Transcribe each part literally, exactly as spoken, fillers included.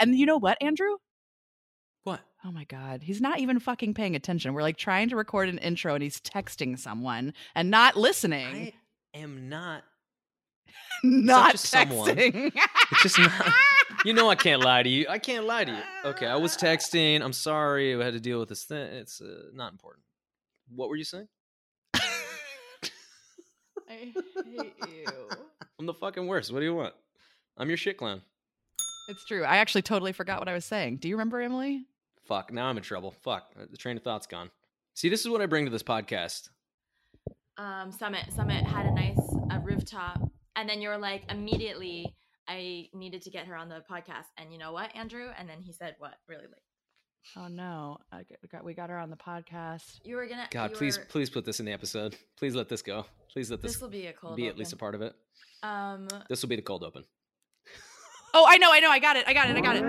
And you know what, Andrew? What? Oh my God. He's not even fucking paying attention. We're like trying to record an intro and he's texting someone and not listening. I am not. not it's not texting. Someone. It's just not. You know, I can't lie to you. I can't lie to you. Okay. I was texting. I'm sorry. I had to deal with this thing. It's uh, not important. What were you saying? I hate you. I'm the fucking worst. What do you want? I'm your shit clown. It's true. I actually totally forgot what I was saying. Do you remember, Emily? Fuck. Now I'm in trouble. Fuck. The train of thought's gone. See, this is what I bring to this podcast. Um, Summit. Summit had a nice a rooftop. And then you were like, immediately, I needed to get her on the podcast. And you know what, Andrew? And then he said, what? Really late. Oh, no. I got, we got her on the podcast. You were going to. God, please, were, please put this in the episode. Please let this go. Please let this, this will be, a cold be open. At least a part of it. Um, This will be the cold open. Oh, I know, I know. I got it. I got it. I got it.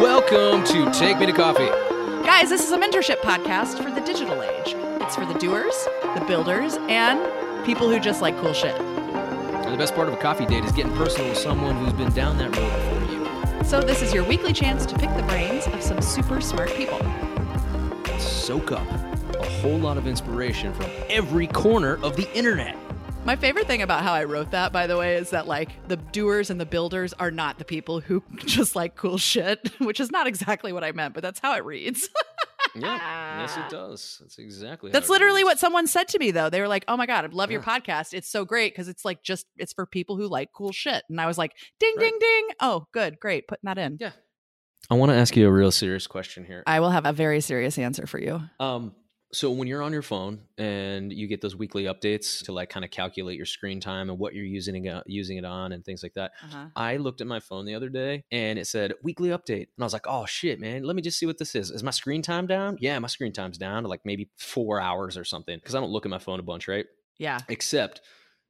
Welcome to Take Me to Coffee. Guys, this is a mentorship podcast for the digital age. It's for the doers, the builders, and people who just like cool shit. The best part of a coffee date is getting personal with someone who's been down that road before you. So this is your weekly chance to pick the brains of some super smart people. Soak up a whole lot of inspiration from every corner of the internet. My favorite thing about how I wrote that, by the way, is that like the doers and the builders are not the people who just like cool shit, which is not exactly what I meant, but that's how it reads. Yeah, yes it does. That's exactly. That's literally reads. What someone said to me though. They were like, "Oh my God, I love yeah. your podcast. It's so great because it's like just it's for people who like cool shit." And I was like, "Ding, right. ding, ding! Oh, good, great, putting that in." Yeah. I want to ask you a real serious question here. I will have a very serious answer for you. Um, so when you're on your phone and you get those weekly updates to like kind of calculate your screen time and what you're using it, using it on and things like that, uh-huh. I looked at my phone the other day and it said weekly update, and I was like, "Oh shit, man! Let me just see what this is. Is my screen time down? Yeah, my screen time's down to like maybe four hours or something because I don't look at my phone a bunch, right? Yeah. Except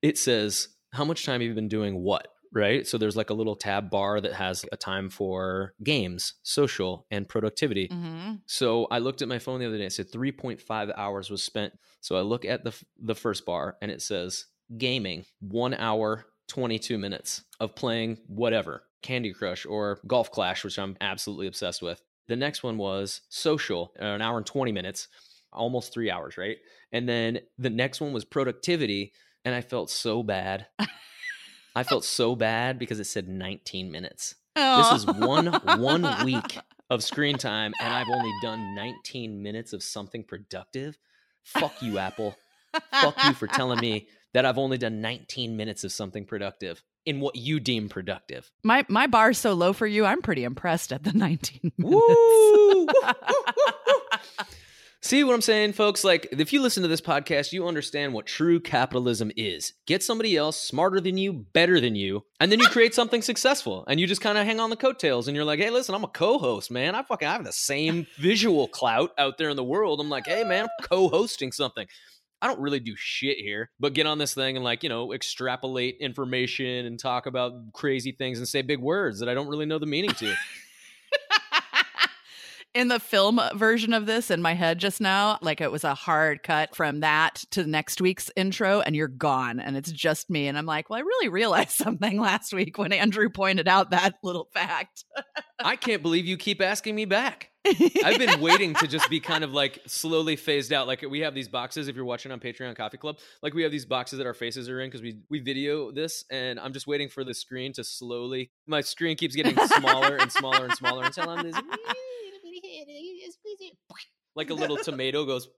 it says how much time you've been doing what." Right. So there's like a little tab bar that has a time for games, social, and productivity. Mm-hmm. So I looked at my phone the other day. It said three point five hours was spent. So I look at the the first bar and it says gaming, one hour, twenty-two minutes of playing whatever, Candy Crush or Golf Clash, which I'm absolutely obsessed with. The next one was social, an hour and twenty minutes, almost three hours. Right. And then the next one was productivity. And I felt so bad. I felt so bad because it said nineteen minutes. Oh. This is one one week of screen time, and I've only done nineteen minutes of something productive. Fuck you, Apple. Fuck you for telling me that I've only done nineteen minutes of something productive in what you deem productive. My my bar's so low for you, I'm pretty impressed at the nineteen minutes. Woo! Woo, woo, woo, woo. See what I'm saying, folks? Like, if you listen to this podcast, you understand what true capitalism is. Get somebody else smarter than you, better than you, and then you create something successful. And you just kind of hang on the coattails, and you're like, "Hey, listen, I'm a co-host, man. I fucking I have the same visual clout out there in the world. I'm like, hey, man, I'm co-hosting something. I don't really do shit here, but get on this thing and like, you know, extrapolate information and talk about crazy things and say big words that I don't really know the meaning to." In the film version of this in my head just now, like it was a hard cut from that to next week's intro and you're gone and it's just me. And I'm like, well, I really realized something last week when Andrew pointed out that little fact. I can't believe you keep asking me back. I've been waiting to just be kind of like slowly phased out. Like we have these boxes, if you're watching on Patreon Coffee Club, like we have these boxes that our faces are in because we, we video this, and I'm just waiting for the screen to slowly, my screen keeps getting smaller and smaller and smaller until I'm this. Like a little tomato goes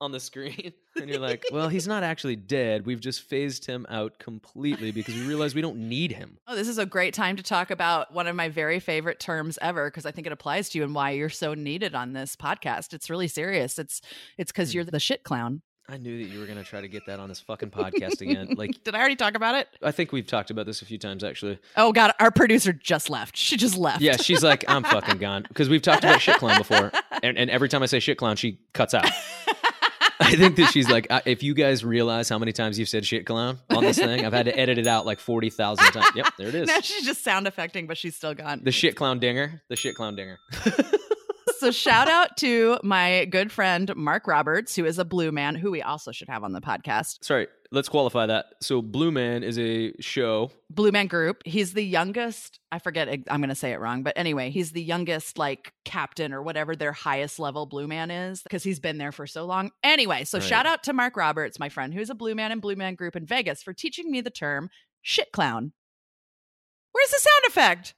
on the screen and you're like, well, he's not actually dead. We've just phased him out completely because we realize we don't need him. Oh, this is a great time to talk about one of my very favorite terms ever because I think it applies to you and why you're so needed on this podcast. It's really serious. It's it's because you're the shit clown. I knew that you were going to try to get that on this fucking podcast again. Like, did I already talk about it? I think we've talked about this a few times, actually. Oh, God. Our producer just left. She just left. Yeah, she's like, I'm fucking gone. Because we've talked about shit clown before. And, and every time I say shit clown, she cuts out. I think that she's like, if you guys realize how many times you've said shit clown on this thing, I've had to edit it out like forty thousand times. Yep, there it is. Now she's just sound affecting, but she's still gone. The shit clown dinger. The shit clown dinger. So shout out to my good friend, Mark Roberts, who is a blue man, who we also should have on the podcast. Sorry, let's qualify that. So Blue Man is a show. Blue Man Group. He's the youngest. I forget. I'm going to say it wrong. But anyway, he's the youngest, like, captain or whatever their highest level Blue Man is, because he's been there for so long. Anyway, so right. Shout out to Mark Roberts, my friend, who's a Blue Man and Blue Man Group in Vegas, for teaching me the term shit clown. Where's the sound effect?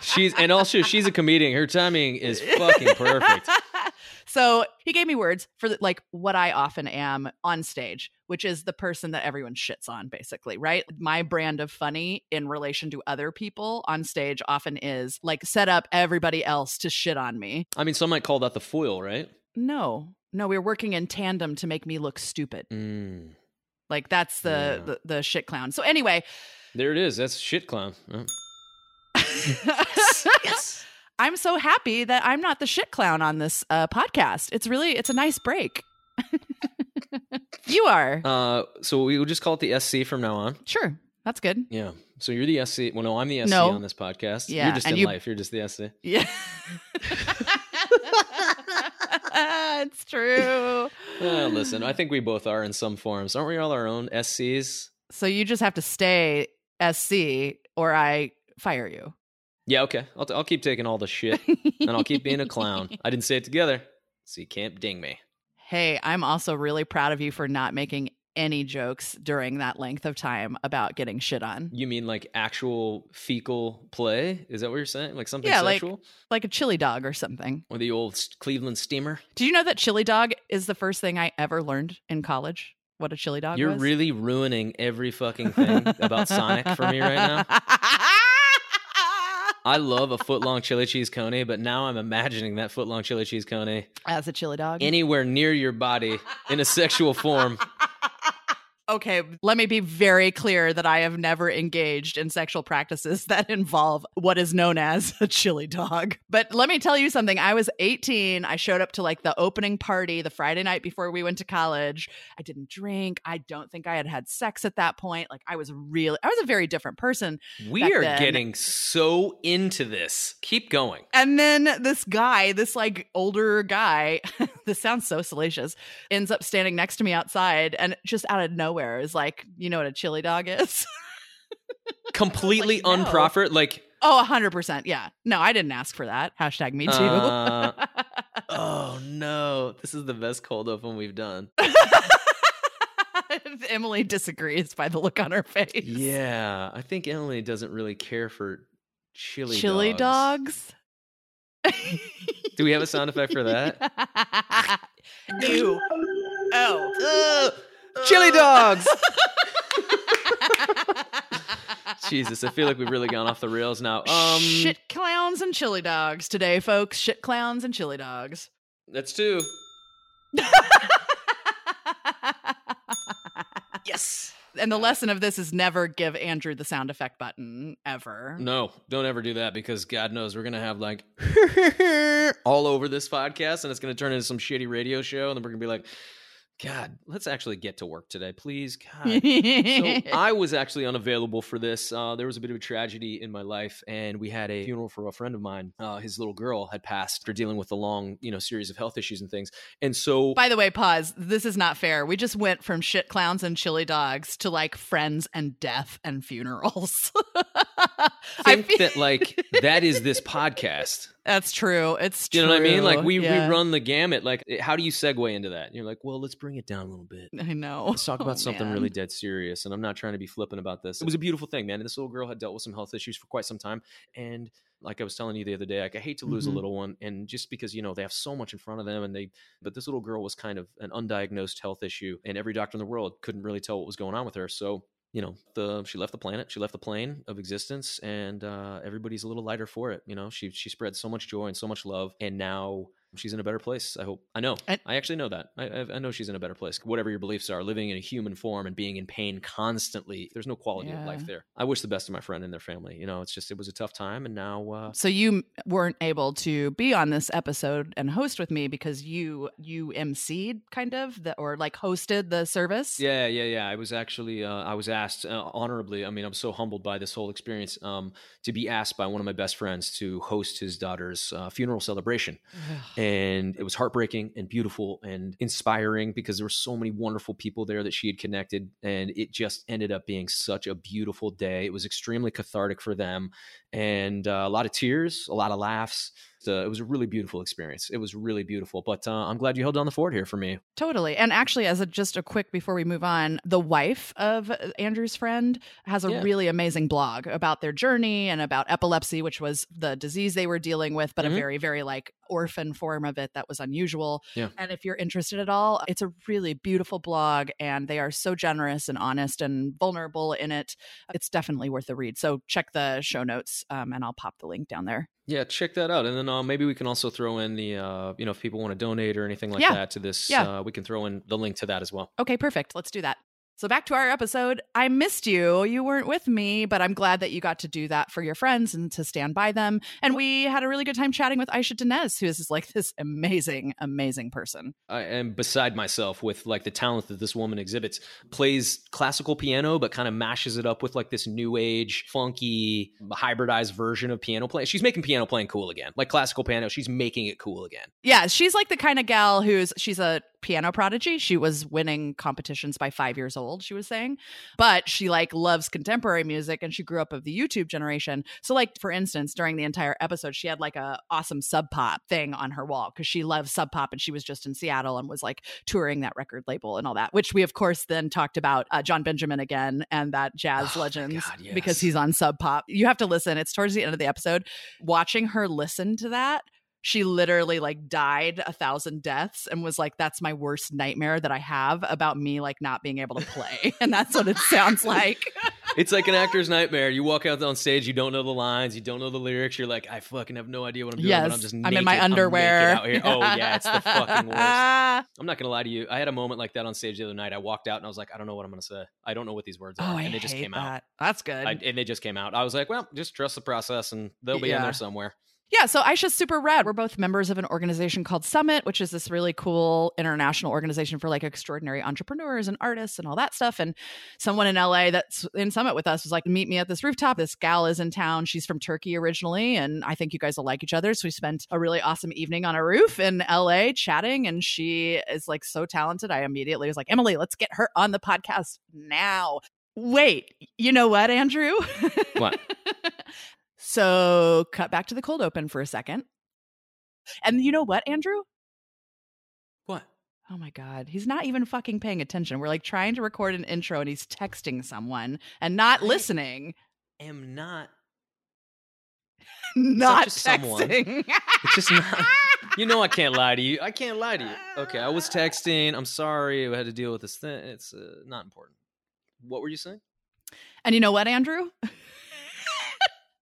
She's and also she's a comedian. Her timing is fucking perfect. So he gave me words for the, like, what I often am on stage, which is the person that everyone shits on, basically, right? My brand of funny in relation to other people on stage often is like set up everybody else to shit on me. I mean, some might call that the foil, right? No, no, we were working in tandem to make me look stupid. Mm. Like that's the, yeah. the the shit clown. So anyway, there it is. That's shit clown. Oh. Yes, yes. I'm so happy that I'm not the shit clown on this uh, podcast. It's really, it's a nice break. You are. Uh, so we will just call it the S C from now on. Sure. That's good. Yeah. So you're the S C. Well, no, I'm the S C no. on this podcast. Yeah. You're just and in you... life. You're just the S C. Yeah. It's true. Uh, listen, I think we both are in some forms. Aren't we all our own S Cs? So you just have to stay S C or I fire you. Yeah, okay. I'll, t- I'll keep taking all the shit and I'll keep being a clown. I didn't say it together, so you can't ding me. Hey, I'm also really proud of you for not making any jokes during that length of time about getting shit on. You mean like actual fecal play? Is that what you're saying? Like something yeah, sexual? Like, like a chili dog or something. Or the old Cleveland steamer. Did you know that chili dog is the first thing I ever learned in college? What a chili dog You're was? Really ruining every fucking thing about Sonic for me right now. I love a foot-long chili cheese coney, but now I'm imagining that foot-long chili cheese coney as a chili dog anywhere near your body in a sexual form. Okay, let me be very clear that I have never engaged in sexual practices that involve what is known as a chili dog. But let me tell you something. I was eighteen. I showed up to like the opening party the Friday night before we went to college. I didn't drink. I don't think I had had sex at that point. Like I was really, I was a very different person. We are then. Getting so into this. Keep going. And then this guy, this like older guy, this sounds so salacious, ends up standing next to me outside and just out of nowhere. Where is like, you know what a chili dog is? Completely like, unproffered. No. Like, oh, one hundred percent. Yeah. No, I didn't ask for that. Hashtag me too. Uh, oh, no. This is the best cold open we've done. Emily disagrees by the look on her face. Yeah. I think Emily doesn't really care for chili dogs. Chili dogs? dogs? Do we have a sound effect for that? Ew. Oh. Ugh. Chili dogs. Jesus, I feel like we've really gone off the rails now. Um, Shit clowns and chili dogs today, folks. Shit clowns and chili dogs. That's two. Yes. And the lesson of this is never give Andrew the sound effect button, ever. No, don't ever do that, because God knows we're going to have like all over this podcast, and it's going to turn into some shitty radio show, and then we're going to be like, God, let's actually get to work today, please. God. So I was actually unavailable for this. Uh, there was a bit of a tragedy in my life, and we had a funeral for a friend of mine. Uh, his little girl had passed after dealing with a long, you know, series of health issues and things. And so, by the way, pause. This is not fair. We just went from shit clowns and chili dogs to like friends and death and funerals. I think I feel- that like that is this podcast. That's true. It's true. You know what I mean? Like we, yeah. we run the gamut. Like how do you segue into that? And you're like, well, let's bring it down a little bit. I know. Let's talk about oh, something man. really dead serious. And I'm not trying to be flippant about this. It was a beautiful thing, man. And this little girl had dealt with some health issues for quite some time. And like I was telling you the other day, like I hate to lose mm-hmm. a little one. And just because, you know, they have so much in front of them and they, but this little girl was kind of an undiagnosed health issue and every doctor in the world couldn't really tell what was going on with her. So you know, the she left the planet, she left the plane of existence, and uh, everybody's a little lighter for it. You know, she she spread so much joy and so much love, and now she's in a better place. I hope. I know. I, I actually know that. I I know she's in a better place. Whatever your beliefs are, living in a human form and being in pain constantly, there's no quality yeah. of life there. I wish the best of my friend and their family. You know, it's just, it was a tough time, and now. Uh, so you weren't able to be on this episode and host with me because you you emceed kind of the, or like hosted the service. Yeah, yeah, yeah. I was actually uh, I was asked uh, honorably. I mean, I'm so humbled by this whole experience um, to be asked by one of my best friends to host his daughter's uh, funeral celebration. And it was heartbreaking and beautiful and inspiring because there were so many wonderful people there that she had connected. And it just ended up being such a beautiful day. It was extremely cathartic for them. And uh, a lot of tears, a lot of laughs. So it was a really beautiful experience. It was really beautiful. But uh, I'm glad you held down the fort here for me. Totally. And actually, as a, just a quick before we move on, the wife of Andrew's friend has a yeah. really amazing blog about their journey and about epilepsy, which was the disease they were dealing with, but mm-hmm. a very, very like orphan form of it that was unusual. Yeah. And if you're interested at all, it's a really beautiful blog and they are so generous and honest and vulnerable in it. It's definitely worth a read. So check the show notes um, and I'll pop the link down there. Yeah, check that out. And then uh, maybe we can also throw in the, uh, you know, if people want to donate or anything like yeah. that to this, yeah. uh, we can throw in the link to that as well. Okay, perfect. Let's do that. So back to our episode. I missed you. You weren't with me, but I'm glad that you got to do that for your friends and to stand by them. And we had a really good time chatting with Aisha Denez, who is like this amazing, amazing person. I am beside myself with like the talent that this woman exhibits. Plays classical piano, but kind of mashes it up with like this new age, funky, hybridized version of piano playing. She's making piano playing cool again. Like classical piano, she's making it cool again. Yeah, she's like the kind of gal who's, she's a piano prodigy. She was winning competitions by five years old, she was saying, but she like loves contemporary music and she grew up of the YouTube generation. So like, for instance, during the entire episode, she had like a awesome Sub Pop thing on her wall because she loves Sub Pop and she was just in Seattle and was like touring that record label and all that, which we of course then talked about uh, John Benjamin again and that jazz oh, legends God, yes. because he's on Sub Pop. You have to listen. It's towards the end of the episode. Watching her listen to that, she literally like died a thousand deaths and was like, that's my worst nightmare that I have about me like not being able to play. And that's what it sounds like. It's like an actor's nightmare. You walk out on stage, you don't know the lines, you don't know the lyrics. You're like, I fucking have no idea what I'm doing. Yes, but I'm just naked. I'm in my underwear. Out here. Oh yeah, it's the fucking worst. I'm not gonna lie to you. I had a moment like that on stage the other night. I walked out and I was like, I don't know what I'm gonna say. I don't know what these words are. Oh, and they just came that. out. That's good. I, and they just came out. I was like, well, just trust the process and they'll be yeah. in there somewhere. Yeah, so Aisha's super rad. We're both members of an organization called Summit, which is this really cool international organization for like extraordinary entrepreneurs and artists and all that stuff. And someone in L A that's in Summit with us was like, meet me at this rooftop. This gal is in town. She's from Turkey originally, and I think you guys will like each other. So we spent a really awesome evening on a roof in L A chatting, and she is like so talented. I immediately was like, Emily, let's get her on the podcast now. Wait, you know what, Andrew? What? So cut back to the cold open for a second. And you know what, Andrew? What? Oh my God. He's not even fucking paying attention. We're like trying to record an intro and he's texting someone and not I listening. am not. not it's not texting. Someone. It's just not. You know, I can't lie to you. I can't lie to you. Okay. I was texting. I'm sorry. I had to deal with this thing. It's uh, not important. What were you saying? And you know what, Andrew?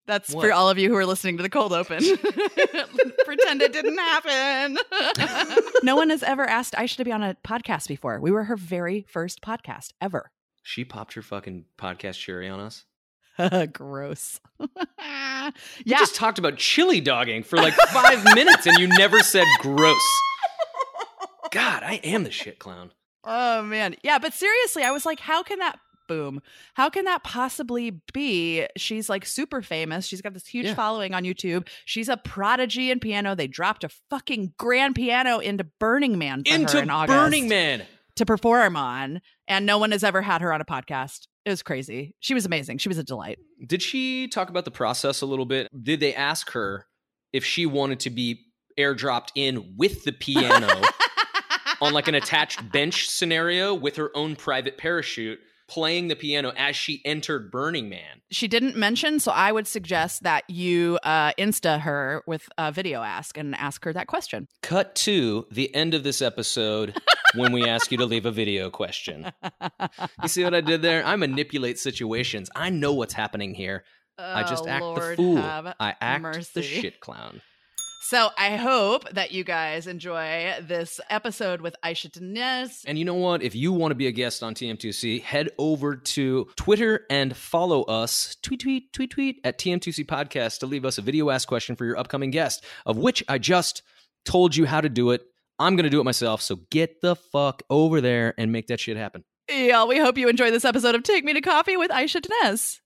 That's what? For all of you who are listening to the cold open. Pretend it didn't happen. No one has ever asked Aisha to be on a podcast before. We were her very first podcast ever. She popped her fucking podcast cherry on us. Gross. Yeah. You just talked about chili dogging for like five minutes and you never said gross. God, I am the shit clown. Oh, man. Yeah, but seriously, I was like, how can that... Boom. How can that possibly be? She's like super famous. She's got this huge yeah. following on YouTube. She's a prodigy in piano. They dropped a fucking grand piano into Burning Man for into her in August Burning Man to perform on. And no one has ever had her on a podcast. It was crazy. She was amazing. She was a delight. Did she talk about the process a little bit? Did they ask her if she wanted to be airdropped in with the piano on like an attached bench scenario with her own private parachute? Playing the piano as she entered Burning Man. She didn't mention, so I would suggest that you uh, Insta her with a video ask and ask her that question. Cut to the end of this episode when we ask you to leave a video question. You see what I did there? I manipulate situations. I know what's happening here. Oh, I just act Lord the fool. I act mercy. the shit clown. So I hope that you guys enjoy this episode with Aisha Denez. And you know what? If you want to be a guest on T M two C, head over to Twitter and follow us. Tweet, tweet, tweet, tweet at T M two C Podcast to leave us a video ask question for your upcoming guest, of which I just told you how to do it. I'm going to do it myself. So get the fuck over there and make that shit happen. Yeah, we hope you enjoy this episode of Take Me to Coffee with Aisha Denez.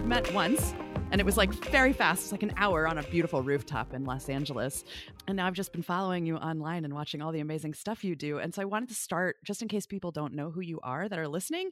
we've met once. And it was like very fast. It's like an hour on a beautiful rooftop in Los Angeles. And now I've just been following you online and watching all the amazing stuff you do. And so I wanted to start, just in case people don't know who you are that are listening,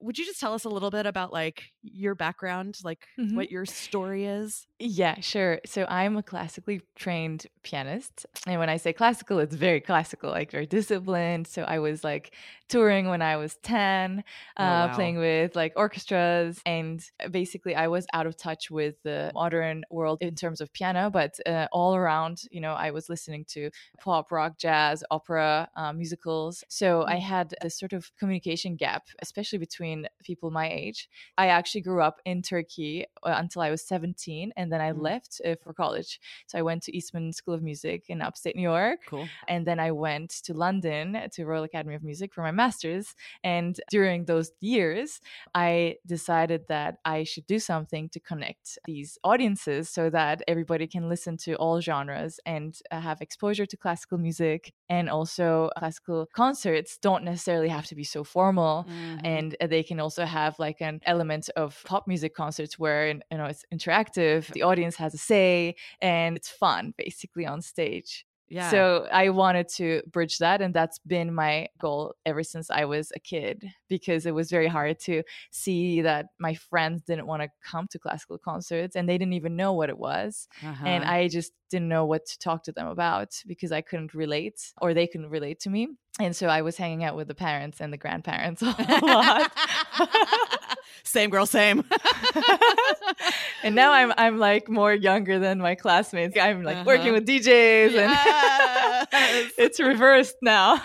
would you just tell us a little bit about like your background, like mm-hmm. what your story is? Yeah, sure. So I'm a classically trained pianist. And when I say classical, it's very classical, like very disciplined. So I was like touring when I was ten, uh, oh, wow. playing with like orchestras. And basically I was out of touch with the modern world in terms of piano, but uh, all around, you know, I was listening to pop, rock, jazz, opera, uh, musicals. So I had this sort of communication gap, especially between people my age. I actually grew up in Turkey until I was seventeen, and then I mm-hmm. left uh, for college. So I went to Eastman School of Music in upstate New York. Cool. And then I went to London to Royal Academy of Music for my master's. And during those years, I decided that I should do something to connect these audiences so that everybody can listen to all genres and have exposure to classical music. And also classical concerts don't necessarily have to be so formal, mm-hmm. and they can also have like an element of pop music concerts where, you know, it's interactive, the audience has a say, and it's fun basically on stage. Yeah. So I wanted to bridge that, and that's been my goal ever since I was a kid, because it was very hard to see that my friends didn't want to come to classical concerts and they didn't even know what it was. Uh-huh. And I just didn't know what to talk to them about because I couldn't relate, or they couldn't relate to me. And so I was hanging out with the parents and the grandparents a lot. Same girl, same. And now I'm I'm like more younger than my classmates. I'm like uh-huh. working with D Js, yes. and it's reversed now.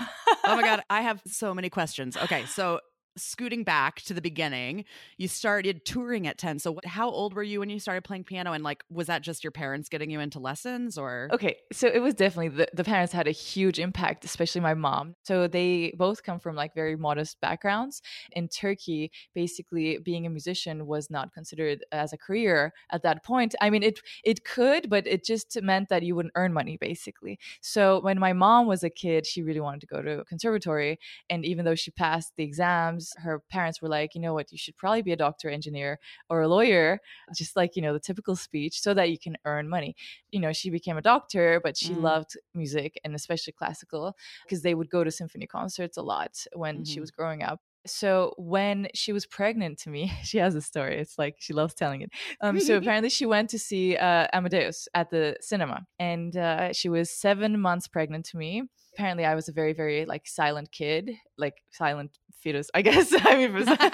Oh my God, I have so many questions. Okay, so scooting back to the beginning, you started touring at ten. So what, how old were you when you started playing piano? And like, was that just your parents getting you into lessons, or? Okay. So it was definitely, the, the parents had a huge impact, especially my mom. So they both come from like very modest backgrounds. In Turkey, basically being a musician was not considered as a career at that point. I mean, it, it could, but it just meant that you wouldn't earn money basically. So when my mom was a kid, she really wanted to go to a conservatory. And even though she passed the exams, her parents were like, you know what, you should probably be a doctor, engineer, or a lawyer, just like, you know, the typical speech, so that you can earn money. You know, she became a doctor, but she mm. loved music, and especially classical, because they would go to symphony concerts a lot when mm-hmm. she was growing up. So when she was pregnant to me, she has a story. It's like, she loves telling it. Um, so apparently she went to see uh, Amadeus at the cinema, and uh, she was seven months pregnant to me. Apparently I was a very, very like silent kid, like silent fetus, I guess. I mean, it was like,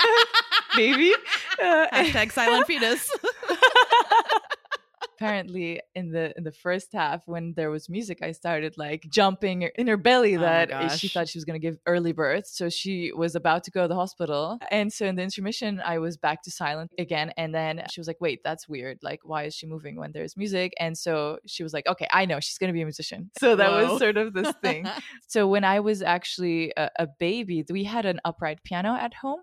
baby. Uh, Hashtag silent fetus. Apparently in the in the first half, when there was music, I started like jumping in her belly, that oh she thought she was going to give early birth. So she was about to go to the hospital. And so in the intermission, I was back to silent again. And then she was like, wait, that's weird. Like, why is she moving when there's music? And so she was like, okay, I know, she's going to be a musician. So that Whoa. was sort of this thing. So when I was actually a, a baby, we had an upright piano at home,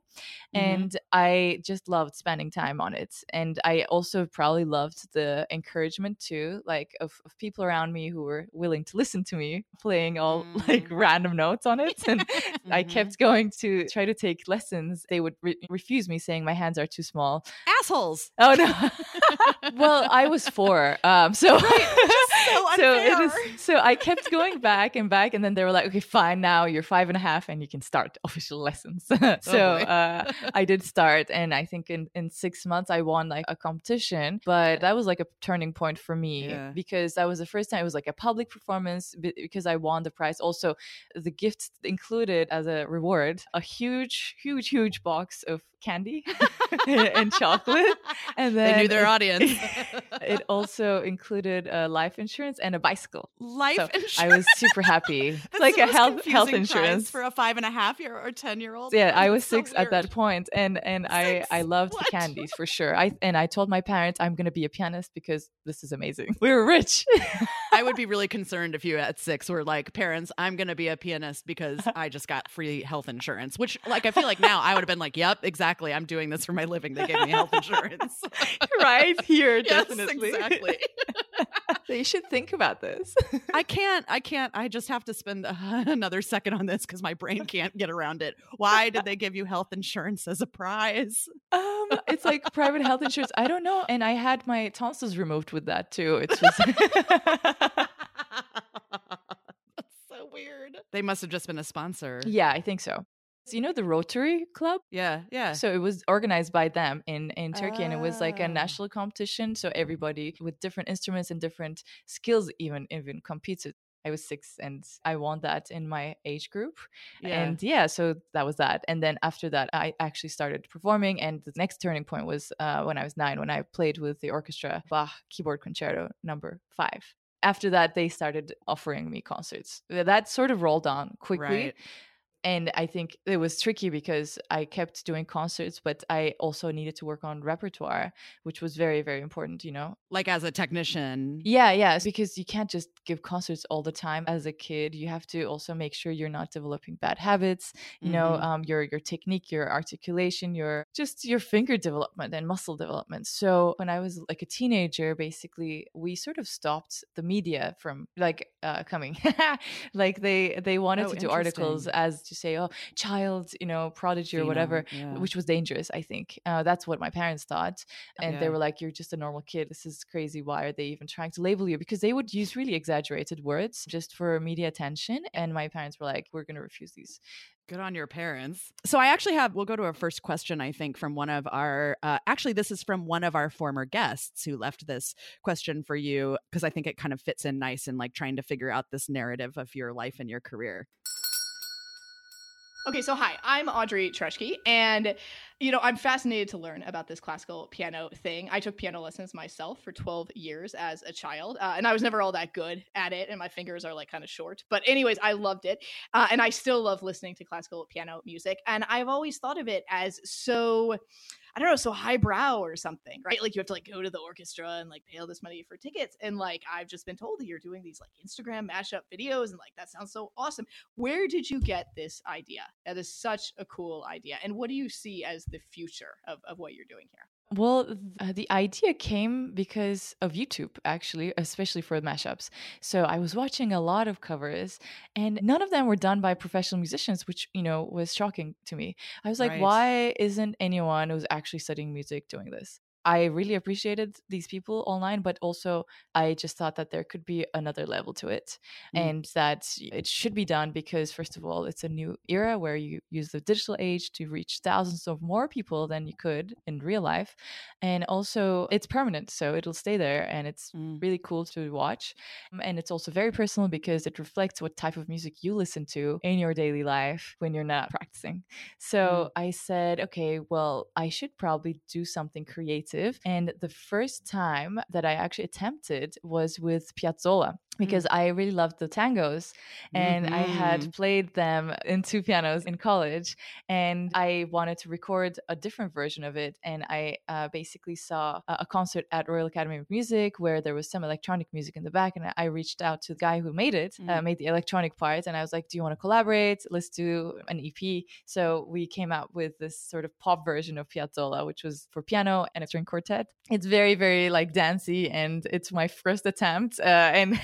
mm-hmm. and I just loved spending time on it. And I also probably loved the encouragement encouragement too, like of, of people around me who were willing to listen to me playing all mm. like random notes on it. And mm-hmm. I kept going to try to take lessons. They would re- refuse me, saying my hands are too small. Assholes. Oh no. Well, I was four. Um, so, right. so, so, it is, so I kept going back and back, and then they were like, okay, fine, now you're five and a half and you can start official lessons. so oh uh, I did start, and I think in, in six months I won like a competition, but that was like a turn point for me, yeah. because that was the first time it was like a public performance, because I won the prize. Also, the gift included as a reward a huge, huge, huge box of candy and chocolate. And then they knew their audience. It, it also included a life insurance and a bicycle. Life so insurance. I was super happy. That's like a health health insurance for a five and a half year or ten year old. Yeah, That's I was so six weird. At that point, and and six? I I loved what? the candies for sure. I and I told my parents I'm going to be a pianist because this is amazing. We were rich. I would be really concerned if you at six were like, parents, I'm going to be a pianist because I just got free health insurance, which like, I feel like now I would have been like, yep, exactly. I'm doing this for my living. They gave me health insurance. Right here. Yes, definitely. Exactly. You should think about this. I can't. I can't. I just have to spend a, another second on this because my brain can't get around it. Why did they give you health insurance as a prize? Um, it's like private health insurance. I don't know. And I had my tonsils removed with that too. It's just... That's so weird. They must have just been a sponsor. Yeah, I think so. So you know the Rotary Club? Yeah, yeah. So it was organized by them in, in Turkey, oh. and it was like a national competition. So everybody with different instruments and different skills even even competed. I was six and I won that in my age group. Yeah. And yeah, so that was that. And then after that, I actually started performing. And the next turning point was uh, when I was nine, when I played with the orchestra Bach Keyboard Concerto number five. After that, they started offering me concerts. That sort of rolled on quickly. Right. And I think it was tricky because I kept doing concerts, but I also needed to work on repertoire, which was very, very important, you know? Like as a technician. Yeah, yeah. Because you can't just give concerts all the time as a kid. You have to also make sure you're not developing bad habits, you mm-hmm. know, um, your your technique, your articulation, your just your finger development and muscle development. So when I was like a teenager, basically, we sort of stopped the media from like uh, coming. Like they, they wanted oh, to do articles as... to say, oh, child, you know, prodigy Female, or whatever, yeah. which was dangerous, I think. Uh, that's what my parents thought. And yeah. they were like, you're just a normal kid. This is crazy. Why are they even trying to label you? Because they would use really exaggerated words just for media attention. And my parents were like, we're going to refuse these. Good on your parents. So I actually have, we'll go to our first question, I think, from one of our, uh, actually, this is from one of our former guests who left this question for you, because I think it kind of fits in nice in like trying to figure out this narrative of your life and your career. Okay, so hi, I'm Audrey Truschke, and, you know, I'm fascinated to learn about this classical piano thing. I took piano lessons myself for twelve years as a child, uh, and I was never all that good at it, and my fingers are, like, kind of short. But anyways, I loved it, uh, and I still love listening to classical piano music, and I've always thought of it as so... I don't know, so highbrow or something, right? Like you have to like go to the orchestra and like pay all this money for tickets. And like, I've just been told that you're doing these like Instagram mashup videos and like, that sounds so awesome. Where did you get this idea? That is such a cool idea. And what do you see as the future of, of what you're doing here? Well, uh, the idea came because of YouTube, actually, especially for mashups. So I was watching a lot of covers and none of them were done by professional musicians, which, you know, was shocking to me. I was like, right. Why isn't anyone who's actually studying music doing this? I really appreciated these people online, but also I just thought that there could be another level to it mm. and that it should be done because, first of all, it's a new era where you use the digital age to reach thousands of more people than you could in real life. And also it's permanent, so it'll stay there and it's mm. really cool to watch. And it's also very personal because it reflects what type of music you listen to in your daily life when you're not practicing. So mm. I said, okay, well, I should probably do something creative. And the first time that I actually attempted was with Piazzolla, because I really loved the tangos and mm-hmm. I had played them in two pianos in college and I wanted to record a different version of it. And I uh, basically saw a concert at Royal Academy of Music where there was some electronic music in the back and I reached out to the guy who made it, mm-hmm. uh, made the electronic part. And I was like, do you want to collaborate? Let's do an E P. So we came out with this sort of pop version of Piazzolla, which was for piano and a string quartet. It's very, very like dancey and it's my first attempt uh, and...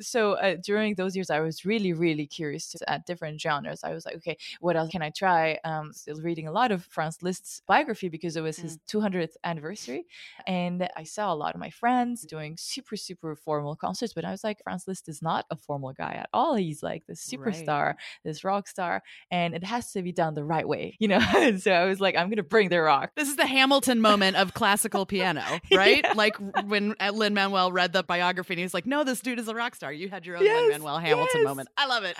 So uh, during those years, I was really, really curious to, at different genres. I was like, okay, what else can I try? Um, still reading a lot of Franz Liszt's biography because it was mm. his two hundredth anniversary. And I saw a lot of my friends doing super, super formal concerts. But I was like, Franz Liszt is not a formal guy at all. He's like this superstar, right. this rock star. And it has to be done the right way, you know? And so I was like, I'm going to bring the rock. This is the Hamilton moment of classical piano, right? Yeah. Like when Lin-Manuel read the biography and he was like, no, this dude is a rock star. You had your own yes, Lin-Manuel Hamilton yes. moment. I love it.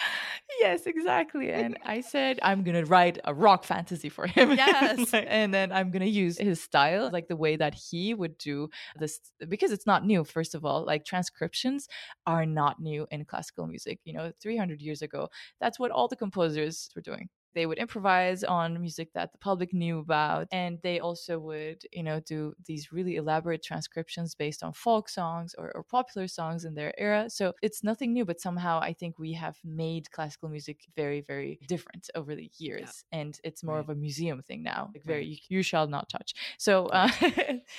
Yes, exactly. And I said, I'm going to write a rock fantasy for him. Yes. And then I'm going to use his style, like the way that he would do this, because it's not new. First of all, like transcriptions are not new in classical music. You know, three hundred years ago, that's what all the composers were doing. They would improvise on music that the public knew about. And they also would, you know, do these really elaborate transcriptions based on folk songs or, or popular songs in their era. So it's nothing new, but somehow I think we have made classical music very, very different over the years. Yeah. And it's more right. of a museum thing now. Like very, right. you, you shall not touch. So, uh,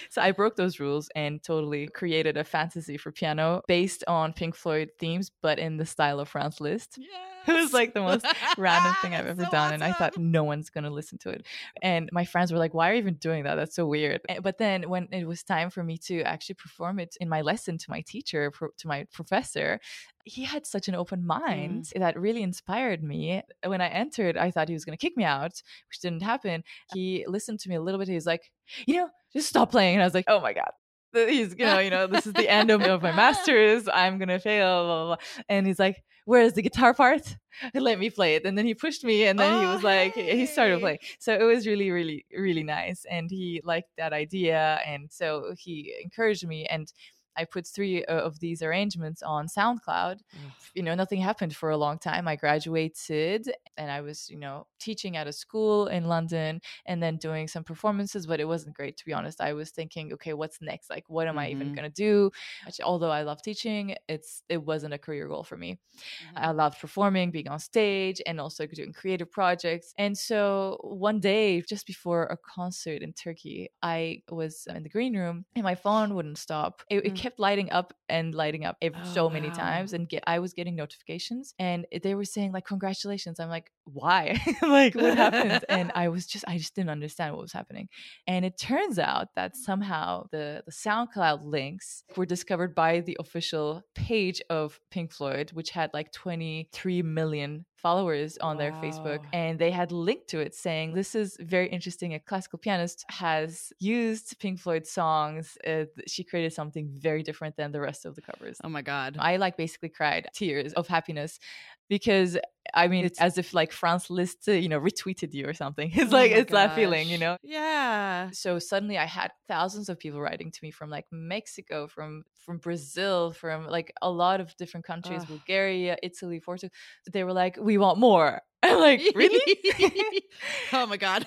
so I broke those rules and totally created a fantasy for piano based on Pink Floyd themes, but in the style of Franz Liszt. Yeah. It was like the most random thing I've ever so done. Awesome. And I thought no one's going to listen to it. And my friends were like, why are you even doing that? That's so weird. But then when it was time for me to actually perform it in my lesson to my teacher, pro- to my professor, he had such an open mind mm. that really inspired me. When I entered, I thought he was going to kick me out, which didn't happen. He listened to me a little bit. He was like, you know, just stop playing. And I was like, oh my God. He's, you know, you know, this is the end of, of my master's. I'm going to fail. Blah, blah, blah. And he's like, where's the guitar part? Let me play it. And then he pushed me and then oh, he was like, hey. he started playing. So it was really, really, really nice. And he liked that idea. And so he encouraged me. And I put three of these arrangements on SoundCloud. Ugh. You know, nothing happened for a long time. I graduated and I was, you know, teaching at a school in London and then doing some performances, but it wasn't great, to be honest. I was thinking, okay, what's next? Like, what am mm-hmm. I even going to do? Actually, although I love teaching, it's it wasn't a career goal for me. Mm-hmm. I loved performing, being on stage, and also doing creative projects. And so one day, just before a concert in Turkey, I was in the green room and my phone wouldn't stop. It, mm-hmm. it kept lighting up and lighting up every, oh, so many wow. times, and get, I was getting notifications, and they were saying like, "Congratulations!" I'm like, "Why? Like, what happened?" And I was just, I just didn't understand what was happening. And it turns out that somehow the the SoundCloud links were discovered by the official page of Pink Floyd, which had like twenty-three million followers on wow. their Facebook, and they had linked to it saying, this is very interesting, a classical pianist has used Pink Floyd songs, uh, she created something very different than the rest of the covers. Oh my God. I like basically cried tears of happiness, because I mean, it's as if like Franz Liszt, you know, retweeted you or something. It's like, oh it's gosh. That feeling, you know? Yeah. So suddenly I had thousands of people writing to me from like Mexico, from, from Brazil, from like a lot of different countries, Ugh. Bulgaria, Italy, Portugal. They were like, we want more. I'm like, really? Oh my God.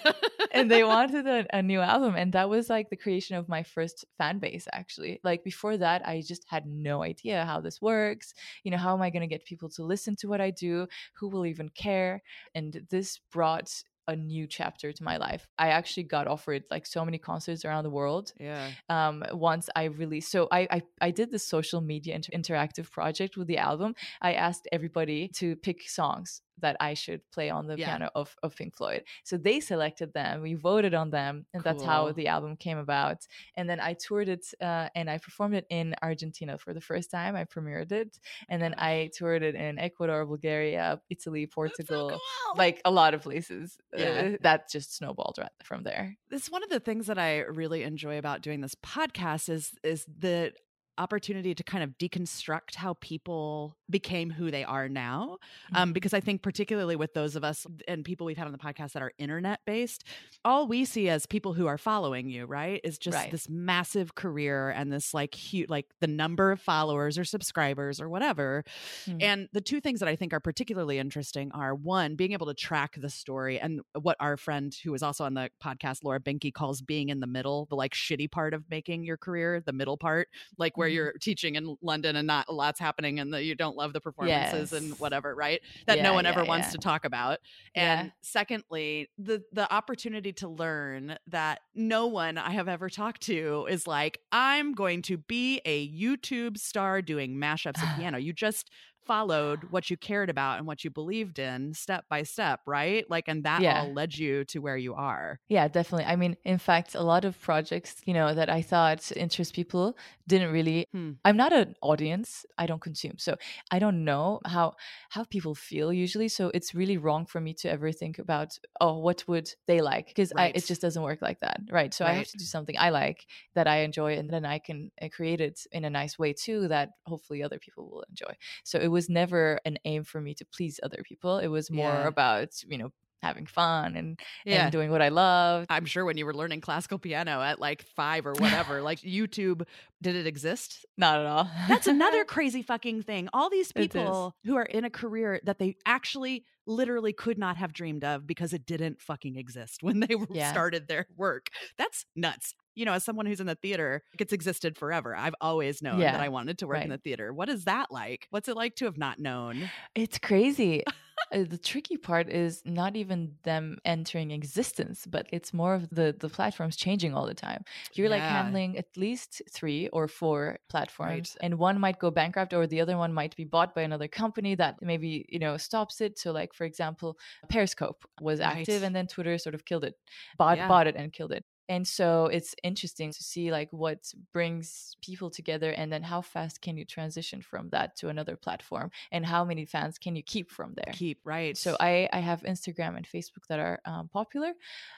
And they wanted a, a new album. And that was like the creation of my first fan base, actually. Like before that, I just had no idea how this works. You know, how am I going to get people to listen to what I do? Who will even care? And this brought a new chapter to my life. I actually got offered like so many concerts around the world. Yeah. Um, once I released, so I I, I did this social media inter- interactive project with the album. I asked everybody to pick songs that I should play on the yeah. piano of, of Pink Floyd. So they selected them, we voted on them, and cool. that's how the album came about. And then I toured it uh, and I performed it in Argentina for the first time. I premiered it. And then I toured it in Ecuador, Bulgaria, Italy, Portugal, so cool. like a lot of places. Yeah. Uh, that just snowballed right from there. It's one of the things that I really enjoy about doing this podcast is is the opportunity to kind of deconstruct how people became who they are now. Um, because I think particularly with those of us and people we've had on the podcast that are internet based, all we see as people who are following you, right, is just right. this massive career and this like huge, like the number of followers or subscribers or whatever. Mm. And the two things that I think are particularly interesting are, one, being able to track the story and what our friend who was also on the podcast, Laura Binky, calls being in the middle, the like shitty part of making your career, the middle part, like where you're teaching in London and not a lot's happening and that you don't love the performances yes. and whatever, right? That yeah, no one yeah, ever yeah. wants to talk about. And yeah. secondly, the the opportunity to learn that no one I have ever talked to is like, I'm going to be a YouTube star doing mashups of piano. You just followed what you cared about and what you believed in step by step, right? Like, and that yeah. all led you to where you are. Yeah, definitely. I mean, in fact, a lot of projects, you know, that I thought interest people didn't really, hmm. I'm not an audience, I don't consume. So I don't know how, how people feel usually. So it's really wrong for me to ever think about, oh, what would they like? Because right. it just doesn't work like that. Right. So right. I have to do something I like, that I enjoy, and then I can create it in a nice way too, that hopefully other people will enjoy. So it was never an aim for me to please other people. It was more yeah. about, you know, having fun and, yeah. and doing what I loved. I'm sure when you were learning classical piano at like five or whatever, like YouTube, did it exist? Not at all. That's another crazy fucking thing. All these people who are in a career that they actually literally could not have dreamed of because it didn't fucking exist when they yeah. started their work. That's nuts. You know, as someone who's in the theater, it's existed forever. I've always known yeah. that I wanted to work right. in the theater. What is that like? What's it like to have not known? It's crazy. The tricky part is not even them entering existence, but it's more of the, the platforms changing all the time. You're yeah. like handling at least three or four platforms right. and one might go bankrupt or the other one might be bought by another company that maybe, you know, stops it. So like, for example, Periscope was active right. and then Twitter sort of killed it, bought, yeah. bought it and killed it. And so it's interesting to see like what brings people together and then how fast can you transition from that to another platform and how many fans can you keep from there? Keep, right. So I, I have Instagram and Facebook that are um, popular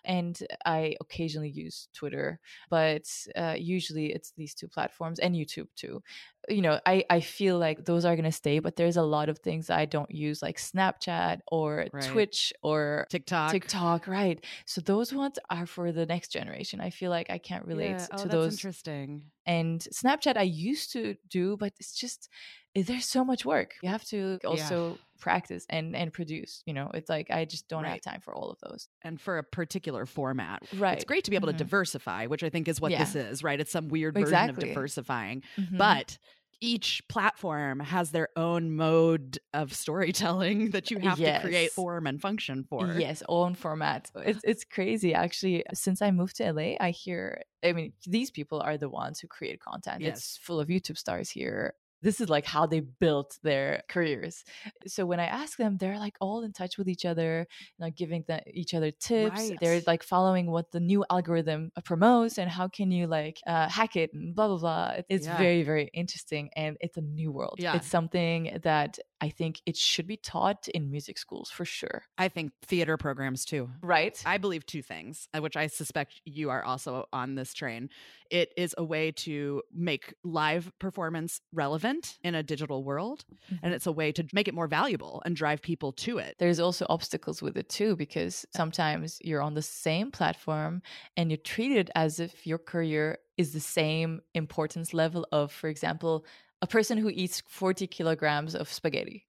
and I occasionally use Twitter, but uh, usually it's these two platforms and YouTube too. You know, I, I feel like those are going to stay, but there's a lot of things I don't use like Snapchat or right. Twitch or TikTok. TikTok, right. So those ones are for the next generation. I feel like I can't relate yeah. oh, to that's those. Interesting. And Snapchat I used to do, but it's just, there's so much work. You have to also yeah. practice and, and produce, you know, it's like, I just don't right. have time for all of those. And for a particular format, right. It's great to be able mm-hmm. to diversify, which I think is what yeah. this is, right? It's some weird version exactly. of diversifying, mm-hmm. but each platform has their own mode of storytelling that you have yes. to create form and function for. Yes, own format. It's, it's crazy. Actually, since I moved to L A, I hear, I mean, these people are the ones who create content. Yes. It's full of YouTube stars here. This is like how they built their careers. So when I ask them, they're like all in touch with each other, you know, giving the, each other tips. Right. They're like following what the new algorithm promotes and how can you like uh, hack it and blah, blah, blah. It's yeah. very, very interesting. And it's a new world. Yeah. It's something that I think it should be taught in music schools for sure. I think theater programs too. Right. I believe two things, which I suspect you are also on this train. It is a way to make live performance relevant in a digital world. Mm-hmm. And it's a way to make it more valuable and drive people to it. There's also obstacles with it too, because sometimes you're on the same platform and you're treated as if your career is the same importance level of, for example, a person who eats forty kilograms of spaghetti.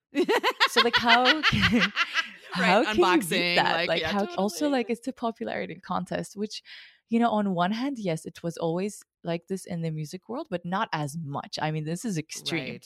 So like how can, how right, can unboxing, you beat that? Like, like yeah, how, totally. Also like it's the popularity contest, which, you know, on one hand, yes, it was always like this in the music world, but not as much. I mean, this is extreme. Right.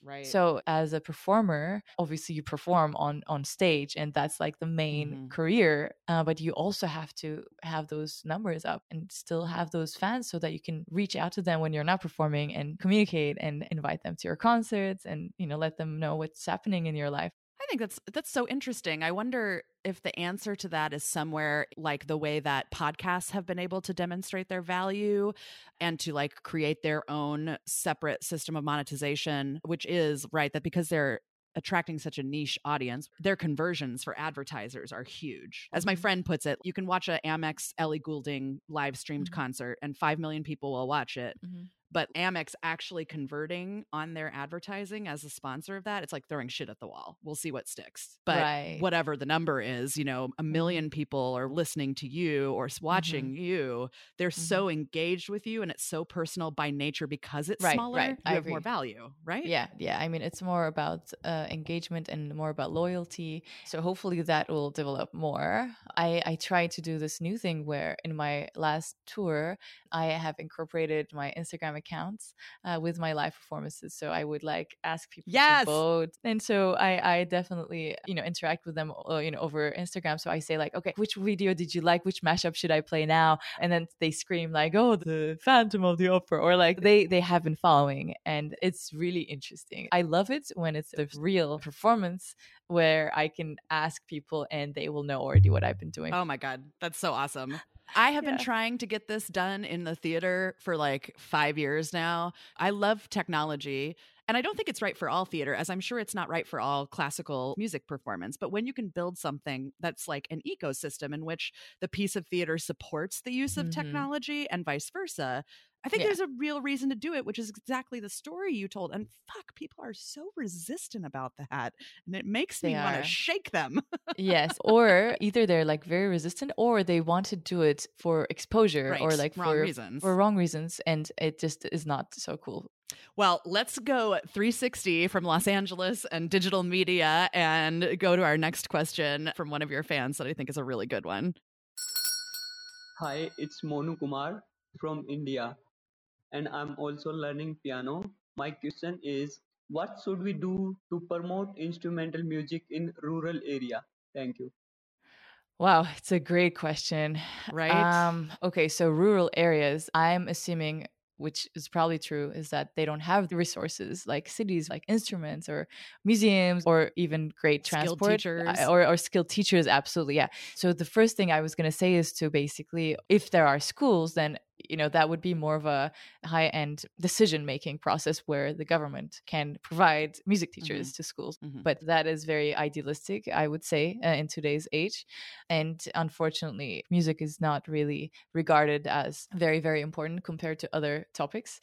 Right. So as a performer, obviously you perform on, on stage and that's like the main mm-hmm. career, uh, but you also have to have those numbers up and still have those fans so that you can reach out to them when you're not performing and communicate and invite them to your concerts and, you know, let them know what's happening in your life. I think that's that's so interesting. I wonder if the answer to that is somewhere like the way that podcasts have been able to demonstrate their value and to like create their own separate system of monetization, which is right that because they're attracting such a niche audience, their conversions for advertisers are huge. As my friend puts it, you can watch a Amex Ellie Goulding live streamed mm-hmm. concert and five million people will watch it. Mm-hmm. But Amex actually converting on their advertising as a sponsor of that, it's like throwing shit at the wall. We'll see what sticks. But right. whatever the number is, you know, a million people are listening to you or watching mm-hmm. you. They're mm-hmm. so engaged with you and it's so personal by nature because it's right, smaller. Right. You I have agree. More value, right? Yeah. Yeah. I mean, it's more about uh, engagement and more about loyalty. So hopefully that will develop more. I, I try to do this new thing where in my last tour, I have incorporated my Instagram accounts uh, with my live performances. So I would like ask people yes! to vote. And so I, I definitely, you know, interact with them, uh, you know, over Instagram. So I say like, okay, which video did you like? Which mashup should I play now? And then they scream like, oh, the Phantom of the Opera, or like they, they have been following. And it's really interesting. I love it when it's a real performance where I can ask people and they will know already what I've been doing. Oh my God. That's so awesome. I have yeah. been trying to get this done in the theater for like five years now. I love technology. And I don't think it's right for all theater, as I'm sure it's not right for all classical music performance. But when you can build something that's like an ecosystem in which the piece of theater supports the use of mm-hmm. technology and vice versa, I think yeah. there's a real reason to do it, which is exactly the story you told. And fuck, people are so resistant about that. And it makes they me want to shake them. Yes. Or either they're like very resistant or they want to do it for exposure right. or like wrong for, reasons. for wrong reasons. And it just is not so cool. Well, let's go three sixty from Los Angeles and digital media and go to our next question from one of your fans that I think is a really good one. Hi, it's Monu Kumar from India. And I'm also learning piano. My question is, what should we do to promote instrumental music in rural area? Thank you. Wow, it's a great question. Right? Um, okay, so rural areas, I'm assuming, which is probably true, is that they don't have the resources like cities, like instruments or museums or even great transport. Skilled teachers. Or, or skilled teachers, absolutely, yeah. So the first thing I was going to say is to basically, if there are schools, then you know, that would be more of a high-end decision-making process where the government can provide music teachers mm-hmm. to schools. Mm-hmm. But that is very idealistic, I would say, uh, in today's age. And unfortunately, music is not really regarded as very, very important compared to other topics.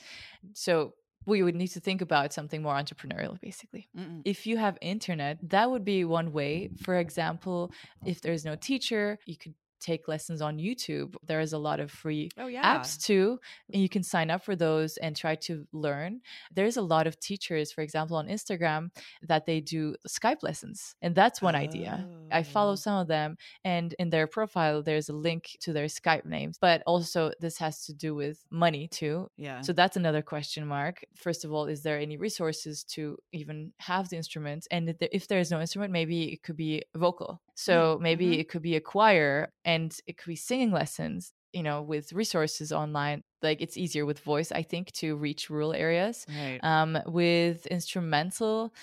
So we would need to think about something more entrepreneurial, basically. Mm-mm. If you have internet, that would be one way. For example, if there's no teacher, you could take lessons on YouTube. There is a lot of free oh, yeah. apps too. And you can sign up for those and try to learn. There's a lot of teachers, for example, on Instagram that they do Skype lessons. And that's one oh. idea. I follow some of them. And in their profile, there's a link to their Skype names. But also this has to do with money too. Yeah. So that's another question mark. First of all, is there any resources to even have the instrument? And if there is no instrument, maybe it could be vocal. So maybe mm-hmm. it could be a choir and it could be singing lessons, you know, with resources online. Like it's easier with voice, I think, to reach rural areas. Right. Um, with instrumental,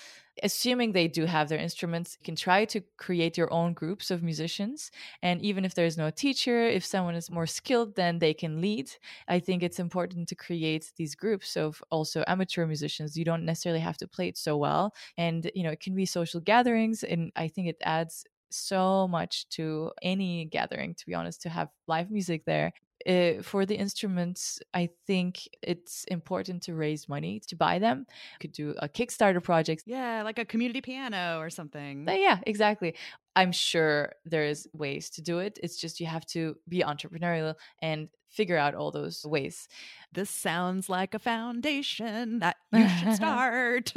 assuming they do have their instruments, you can try to create your own groups of musicians. And even if there's no teacher, if someone is more skilled, then they can lead. I think it's important to create these groups of also amateur musicians. You don't necessarily have to play it so well. And, you know, it can be social gatherings. And I think it adds so much to any gathering, to be honest, to have live music there. Uh, for the instruments, I think it's important to raise money to buy them. You could do a Kickstarter project. Yeah, like a community piano or something. Uh, yeah, exactly. I'm sure there's ways to do it. It's just you have to be entrepreneurial and figure out all those ways. This sounds like a foundation that you should start.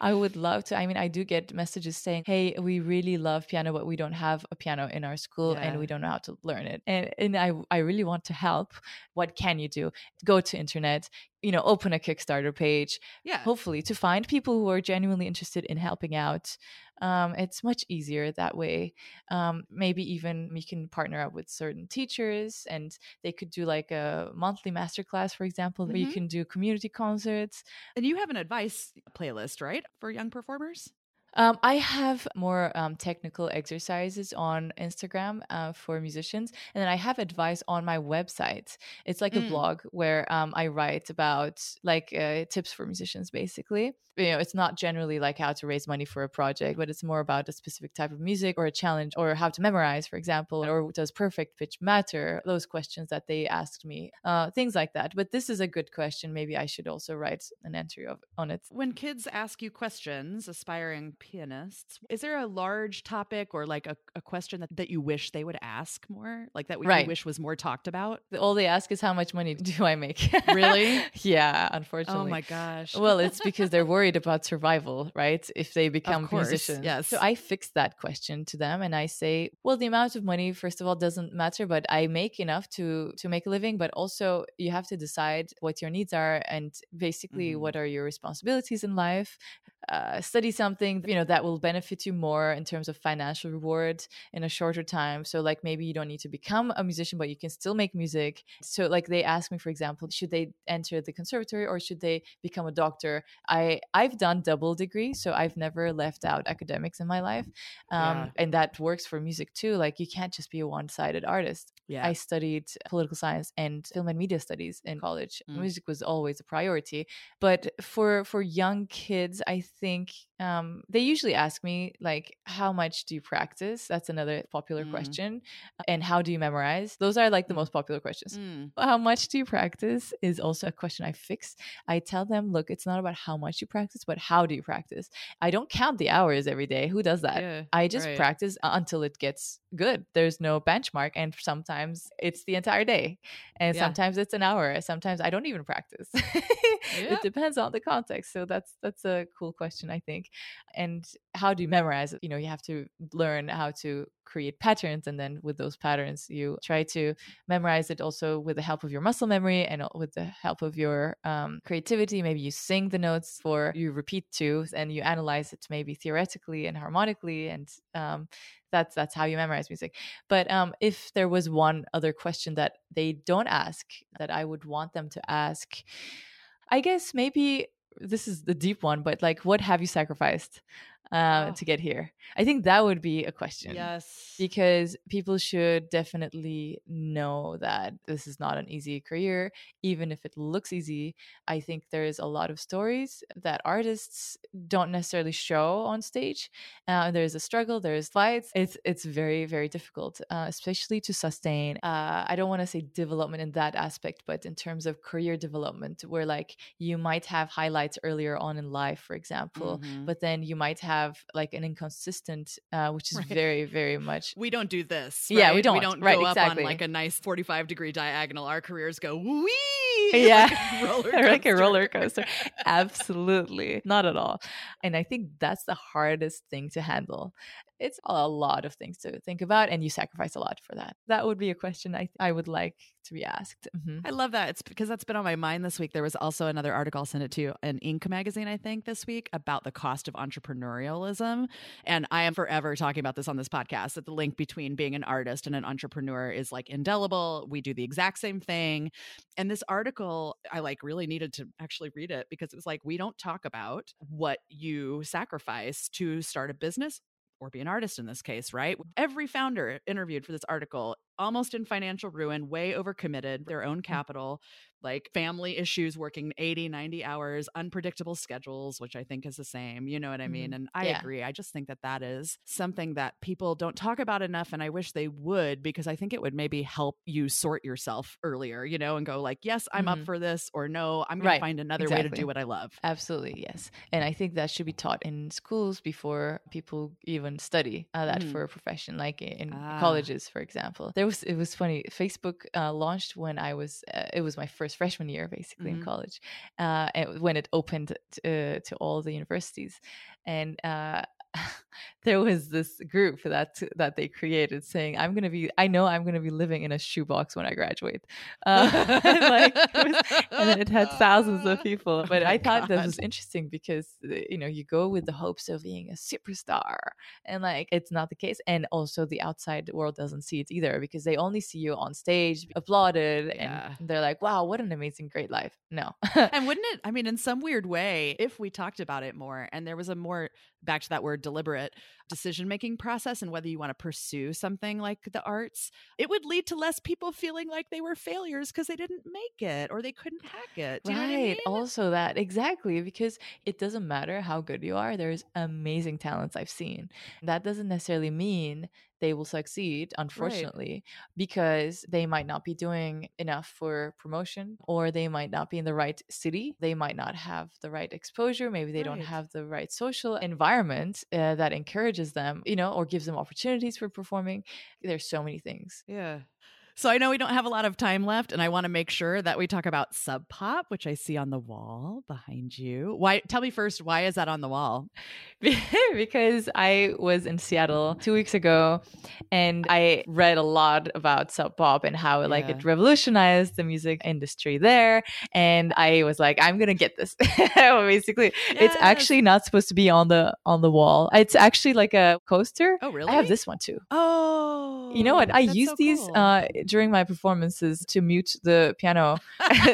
I would love to. I mean, I do get messages saying, hey, we really love piano, but we don't have a piano in our school yeah. and we don't know how to learn it. And and I, I really want to help. What can you do? Go to internet, you know, open a Kickstarter page, yeah. hopefully to find people who are genuinely interested in helping out. Um, it's much easier that way. Um, maybe even we can partner up with certain teachers and they could do like a monthly masterclass, for example, mm-hmm. where you can do community concerts. And you have an advice playlist, right, for young performers? Um, I have more um, technical exercises on Instagram uh, for musicians. And then I have advice on my website. It's like mm. a blog where um, I write about like uh, tips for musicians, basically. You know, it's not generally like how to raise money for a project, but it's more about a specific type of music or a challenge or how to memorize, for example, or does perfect pitch matter? Those questions that they asked me, uh, things like that. But this is a good question. Maybe I should also write an entry of, on it. When kids ask you questions, aspiring pianists, is there a large topic or like a, a question that, that you wish they would ask more, like that we right. wish was more talked about? All they ask is how much money do I make? Really? Yeah, unfortunately. Oh my gosh. Well, it's because they're worried about survival, right? If they become musicians. Yes. So I fix that question to them and I say, well, the amount of money, first of all, doesn't matter, but I make enough to to make a living, but also you have to decide what your needs are and basically mm-hmm. what are your responsibilities in life. Uh, study something, you know, that will benefit you more in terms of financial reward in a shorter time. So like maybe you don't need to become a musician, but you can still make music. So like they ask me, for example, should they enter the conservatory or should they become a doctor? I, I've done double degree, so I've never left out academics in my life. Um, yeah. And that works for music too. Like you can't just be a one-sided artist. Yeah. I studied political science and film and media studies in college. Mm. Music was always a priority. But for, for young kids, I think um, they They usually ask me, like, how much do you practice? That's another popular mm. question. And how do you memorize? Those are like the most popular questions. Mm. How much do you practice is also a question I fix. I tell them, look, it's not about how much you practice, but how do you practice? I don't count the hours every day. Who does that? Yeah, I just right. practice until it gets good. There's no benchmark. And sometimes it's the entire day. And yeah. sometimes it's an hour. Sometimes I don't even practice. yeah. It depends on the context. So that's that's a cool question, I think. And how do you memorize it? You know, you have to learn how to create patterns. And then with those patterns, you try to memorize it also with the help of your muscle memory and with the help of your um, creativity. Maybe you sing the notes for, you repeat to, and you analyze it maybe theoretically and harmonically. And um, that's, that's how you memorize music. But um, if there was one other question that they don't ask that I would want them to ask, I guess maybe this is the deep one, but like, what have you sacrificed uh, oh. to get here? I think that would be a question. Yes. Because people should definitely know that this is not an easy career, even if it looks easy. I think there is a lot of stories that artists don't necessarily show on stage. Uh, there is a struggle, there is fights. It's it's very, very difficult, uh, especially to sustain. Uh, I don't want to say development in that aspect, but in terms of career development, where like you might have highlights earlier on in life, for example, mm-hmm. but then you might have Have like an inconsistent, uh, which is right. very, very much. We don't do this. Right? Yeah, we don't. We don't right, go exactly. up on like a nice forty-five degree diagonal. Our careers go wee. Yeah, like a roller coaster. Like a roller coaster. Absolutely, not at all. And I think that's the hardest thing to handle. It's a lot of things to think about, and you sacrifice a lot for that. That would be a question I, I would like to be asked. Mm-hmm. I love that. It's because that's been on my mind this week. There was also another article, I'll send it to you, in Inc magazine, I think, this week, about the cost of entrepreneurialism. And I am forever talking about this on this podcast, that the link between being an artist and an entrepreneur is like indelible. We do the exact same thing. And this article, I like really needed to actually read it, because it was like, we don't talk about what you sacrifice to start a business or be an artist in this case, right? Every founder interviewed for this article, almost in financial ruin, way overcommitted, their own capital, like family issues, working eighty, ninety hours, unpredictable schedules, which I think is the same. You know what I mean? And I yeah. agree. I just think that that is something that people don't talk about enough. And I wish they would, because I think it would maybe help you sort yourself earlier, you know, and go like, yes, I'm mm-hmm. up for this, or no, I'm going right. to find another exactly. way to do what I love. Absolutely. Yes. And I think that should be taught in schools before people even study uh, that mm. for a profession, like in ah. colleges, for example. There was, it was funny. Facebook uh, launched when I was, uh, it was my first freshman year, basically, mm-hmm. in college, uh, and when it opened to, uh, to all the universities. And uh, there was this group that that they created saying, I'm going to be, I know I'm going to be living in a shoebox when I graduate. Uh, like, it was, and then it had thousands of people. But oh I thought God. This was interesting because, you know, you go with the hopes of being a superstar, and like, it's not the case. And also the outside world doesn't see it either, because they only see you on stage, applauded, yeah. and they're like, wow, what an amazing, great life. No. And wouldn't it, I mean, in some weird way, if we talked about it more, and there was a more, back to that word, deliberate decision-making process, and whether you want to pursue something like the arts, it would lead to less people feeling like they were failures because they didn't make it or they couldn't hack it. Do you right. know what I mean? Also that, exactly, because it doesn't matter how good you are. There's amazing talents I've seen. That doesn't necessarily mean they will succeed, unfortunately, right. because they might not be doing enough for promotion, or they might not be in the right city. They might not have the right exposure. Maybe they right. don't have the right social environment uh, that encourages them, you know, or gives them opportunities for performing. There's so many things. Yeah. So I know we don't have a lot of time left, and I want to make sure that we talk about Sub Pop, which I see on the wall behind you. Why? Tell me first, why is that on the wall? Because I was in Seattle two weeks ago, and I read a lot about Sub Pop and how yeah. like it revolutionized the music industry there. And I was like, I'm gonna get this. Basically, yes. It's actually not supposed to be on the on the wall. It's actually like a coaster. Oh, really? I have this one too. Oh, you know what? I use so these. Cool. Uh, during my performances to mute the piano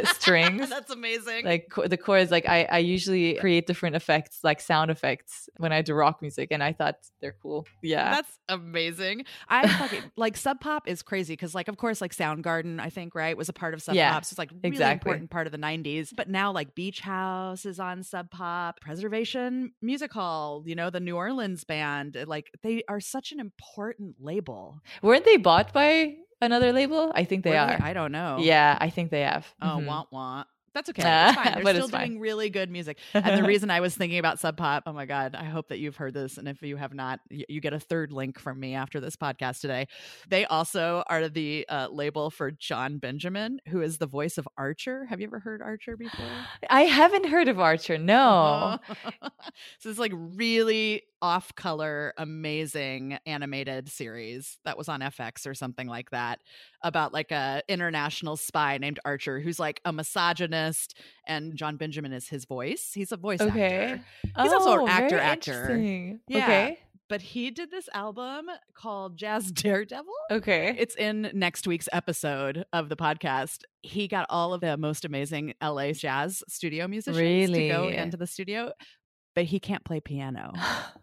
strings. That's amazing. Like the chords, like I, I usually create different effects, like sound effects when I do rock music, and I thought they're cool. Yeah. That's amazing. I fucking like Sub Pop is crazy because like, of course, like Soundgarden, I think, right, was a part of Sub yeah, Pop. So it's like really exactly. important part of the nineties. But now like Beach House is on Sub Pop, Preservation Music Hall, you know, the New Orleans band, like they are such an important label. Weren't they bought by another label? I think they Were are. They? I don't know. Yeah, I think they have. Oh, mm-hmm. womp womp. That's okay. It's fine. They're but still fine. doing really good music. And the reason I was thinking about Sub Pop, oh my God, I hope that you've heard this. And if you have not, you get a third link from me after this podcast today. They also are the uh, label for John Benjamin, who is the voice of Archer. Have you ever heard Archer before? I haven't heard of Archer. No. Oh. So it's like really off-color, amazing animated series that was on F X or something like that about like a international spy named Archer who's like a misogynist, and John Benjamin is his voice. He's a voice okay. actor. He's oh, also an actor actor. Yeah. Okay. But he did this album called Jazz Daredevil. Okay. It's in next week's episode of the podcast. He got all of the most amazing L A jazz studio musicians really? to go into the studio. But he can't play piano.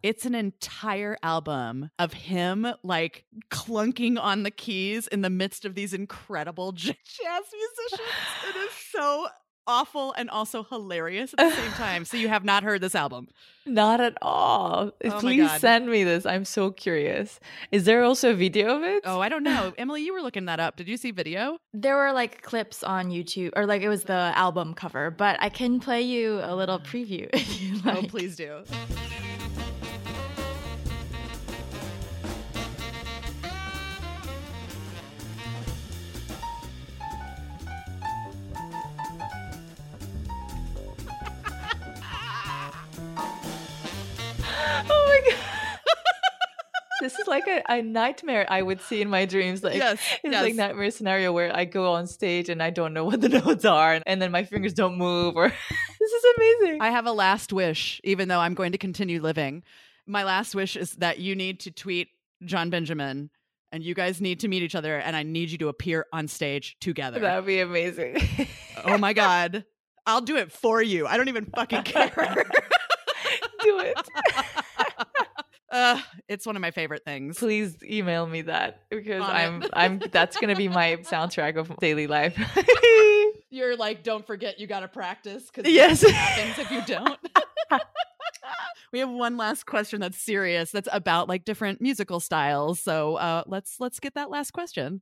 It's an entire album of him like clunking on the keys in the midst of these incredible jazz musicians. It is so awful and also hilarious at the same time. So you have not heard this album? Not at all. Oh, please send me this. I'm so curious. Is there also a video of it? Oh, I don't know. Emily, you were looking that up. Did you see video? There were like clips on YouTube, or like it was the album cover, but I can play you a little preview if you like. Oh, please do. This is like a, a nightmare I would see in my dreams. Like yes, it's yes. like nightmare scenario where I go on stage and I don't know what the notes are, and, and then my fingers don't move. Or this is amazing. I have a last wish, even though I'm going to continue living. My last wish is that you need to tweet John Benjamin, and you guys need to meet each other, and I need you to appear on stage together. That would be amazing. Oh my God. I'll do it for you. I don't even fucking care. Do it. Uh, it's one of my favorite things. Please email me that because I'm, I'm, that's going to be my soundtrack of daily life. You're like, don't forget, you got to practice. Because yes. What happens if you don't? We have one last question that's serious. That's about like different musical styles. So uh, let's, let's get that last question.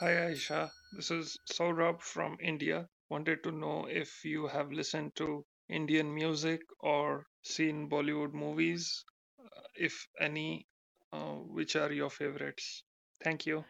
Hi, Aisha. This is Saurabh from India. Wanted to know if you have listened to Indian music or seen Bollywood movies, if any, uh, which are your favorites? Thank you.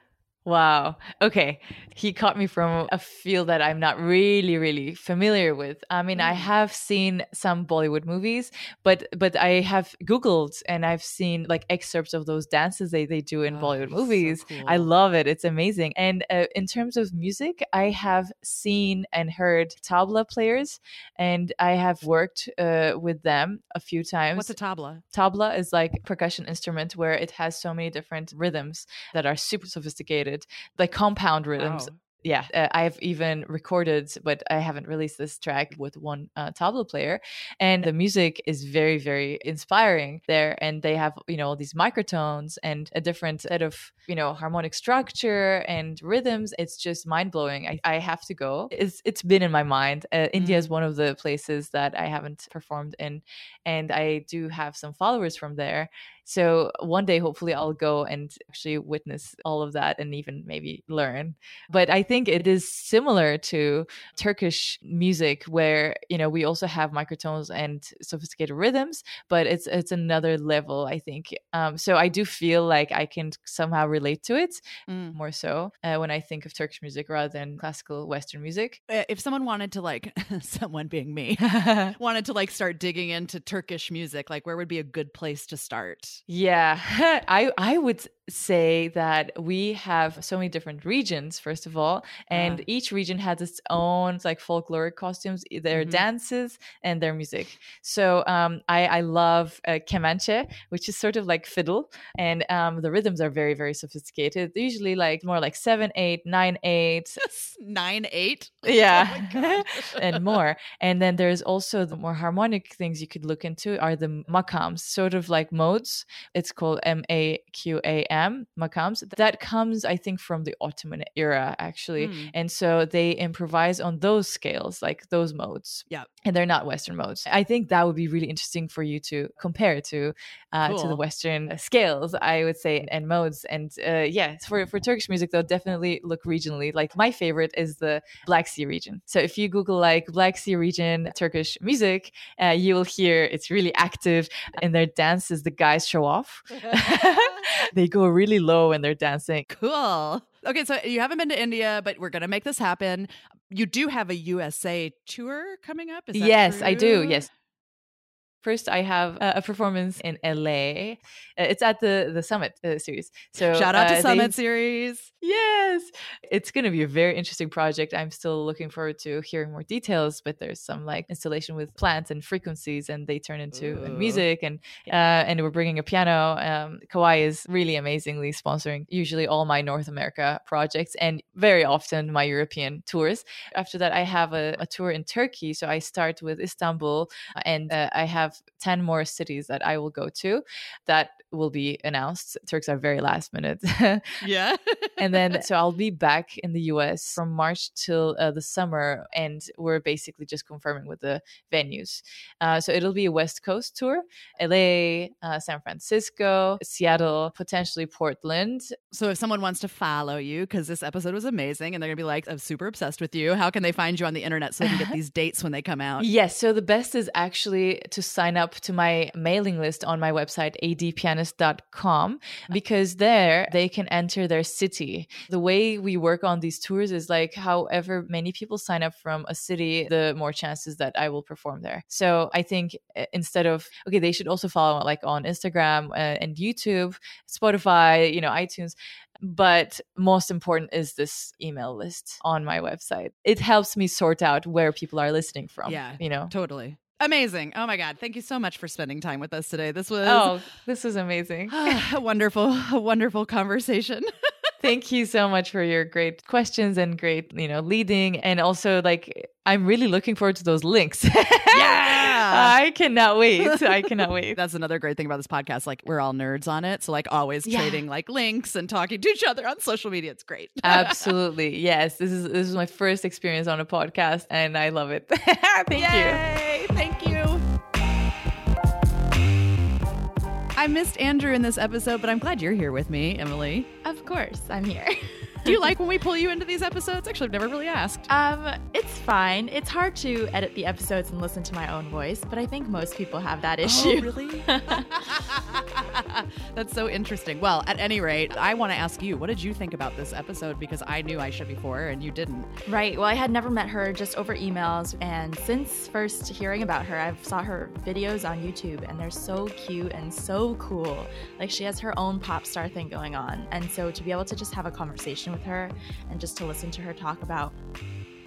Wow. Okay. He caught me from a field that I'm not really, really familiar with. I mean, I have seen some Bollywood movies, but but I have Googled and I've seen like excerpts of those dances they, they do in oh, Bollywood movies. So cool. I love it. It's amazing. And uh, in terms of music, I have seen and heard tabla players, and I have worked uh, with them a few times. What's a tabla? Tabla is like a percussion instrument where it has so many different rhythms that are super sophisticated. Like compound rhythms. Wow. Yeah, uh, I've even recorded, but I haven't released this track with one uh, tabla player. And the music is very, very inspiring there. And they have, you know, these microtones and a different set of, you know, harmonic structure and rhythms. It's just mind blowing. I, I have to go. It's It's been in my mind. Uh, mm-hmm. India is one of the places that I haven't performed in. And I do have some followers from there. So one day, hopefully, I'll go and actually witness all of that and even maybe learn. But I think it is similar to Turkish music where, you know, we also have microtones and sophisticated rhythms, but it's it's another level, I think. Um, so I do feel like I can somehow relate to it mm. more so uh, when I think of Turkish music rather than classical Western music. If someone wanted to like, someone being me, wanted to like start digging into Turkish music, like where would be a good place to start? Yeah, I, I would say that we have so many different regions, first of all, and yeah. each region has its own like folkloric costumes, their mm-hmm. dances and their music. So um, I, I love uh, Kemanche, which is sort of like fiddle, and um, the rhythms are very, very sophisticated. They're usually like more like seven, eight, nine, eight, nine, eight, yeah, oh and more. And then there's also the more harmonic things you could look into are the Maqams, sort of like modes. It's called M A Q A M. Maqams. That comes, I think, from the Ottoman era, actually. Mm. And so they improvise on those scales, like those modes. Yeah. And they're not Western modes. I think that would be really interesting for you to compare to uh, cool. to the Western scales, I would say, and modes. And uh, yeah, for, for Turkish music, though, definitely look regionally. Like my favorite is the Black Sea region. So if you Google like Black Sea region Turkish music, uh, you will hear it's really active and their dances, the guys show off. They go really low when they're dancing. Cool. Okay, so you haven't been to India, but we're going to make this happen. You do have a U S A tour coming up? Is that yes, true? I do. Yes. First, I have a performance in L A. It's at the, the Summit uh, series. So shout out to uh, Summit they, series. Yes. It's going to be a very interesting project. I'm still looking forward to hearing more details, but there's some like installation with plants and frequencies, and they turn into Ooh. music. And uh, and we're bringing a piano. Um, Kauai is really amazingly sponsoring usually all my North America projects and very often my European tours. After that, I have a, a tour in Turkey. So I start with Istanbul, and uh, I have ten more cities that I will go to that will be announced. Turks are very last minute. Yeah. And then, so I'll be back in the U S from March till uh, the summer. And we're basically just confirming with the venues. Uh, so it'll be a West Coast tour, L A, uh, San Francisco, Seattle, potentially Portland. So if someone wants to follow you, because this episode was amazing and they're going to be like, I'm super obsessed with you, how can they find you on the internet so they can get these dates when they come out? Yes. So the best is actually to sign up to my mailing list on my website, a d pianist dot com, because there they can enter their city. The way we work on these tours is like however many people sign up from a city, the more chances that I will perform there. So I think instead of, okay, they should also follow like on Instagram uh, and YouTube, Spotify, you know, iTunes. But most important is this email list on my website. It helps me sort out where people are listening from. Yeah, you know, totally. Amazing. Oh, my God. Thank you so much for spending time with us today. This was oh, this was amazing. a wonderful, a wonderful conversation. Thank you so much for your great questions and great, you know, leading. And also, like, I'm really looking forward to those links. Yeah. I cannot wait. I cannot wait. That's another great thing about this podcast. Like, we're all nerds on it. So, like, always yeah. trading, like, links and talking to each other on social media. It's great. Absolutely. Yes. This is this is my first experience on a podcast, and I love it. Thank Yay. you. Thank you. I missed Andrew in this episode, but I'm glad you're here with me, Emily. Of course, I'm here. Do you like when we pull you into these episodes? Actually, I've never really asked. Um, it's fine. It's hard to edit the episodes and listen to my own voice, but I think most people have that issue. Oh, really? That's so interesting. Well, at any rate, I want to ask you, what did you think about this episode? Because I knew Aisha before and you didn't. Right. Well, I had never met her, just over emails. And since first hearing about her, I've saw her videos on YouTube, and they're so cute and so cool. Like, she has her own pop star thing going on. And so to be able to just have a conversation with her and just to listen to her talk about,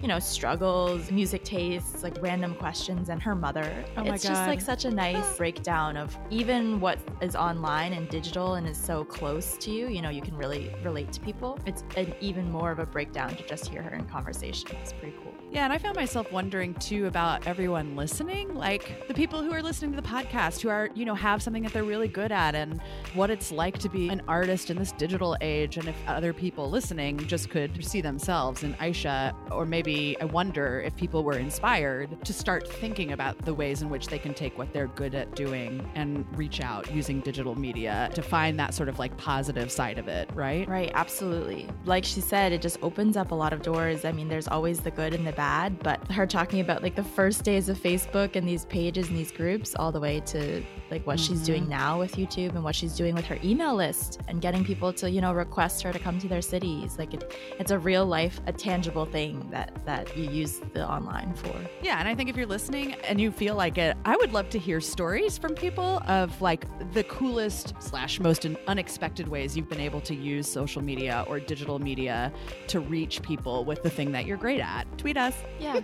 you know, struggles, music tastes, like random questions, and her mother. Oh my it's God. Just like such a nice breakdown of even what is online and digital and is so close to you. You know, you can really relate to people. It's an even more of a breakdown to just hear her in conversation. It's pretty cool. Yeah, and I found myself wondering too about everyone listening, like the people who are listening to the podcast who are, you know, have something that they're really good at, and what it's like to be an artist in this digital age, and if other people listening just could see themselves in Aisha, or maybe I wonder if people were inspired to start thinking about the ways in which they can take what they're good at doing and reach out using digital media to find that sort of like positive side of it, right? Right, absolutely. Like she said, it just opens up a lot of doors. I mean, there's always the good and the bad. Bad, but her talking about like the first days of Facebook and these pages and these groups, all the way to like what mm-hmm. she's doing now with YouTube and what she's doing with her email list and getting people to, you know, request her to come to their cities. Like it, it's a real life, a tangible thing that that you use the online for. Yeah, and I think if you're listening and you feel like it, I would love to hear stories from people of like the coolest slash most unexpected ways you've been able to use social media or digital media to reach people with the thing that you're great at. Tweet us. Yeah.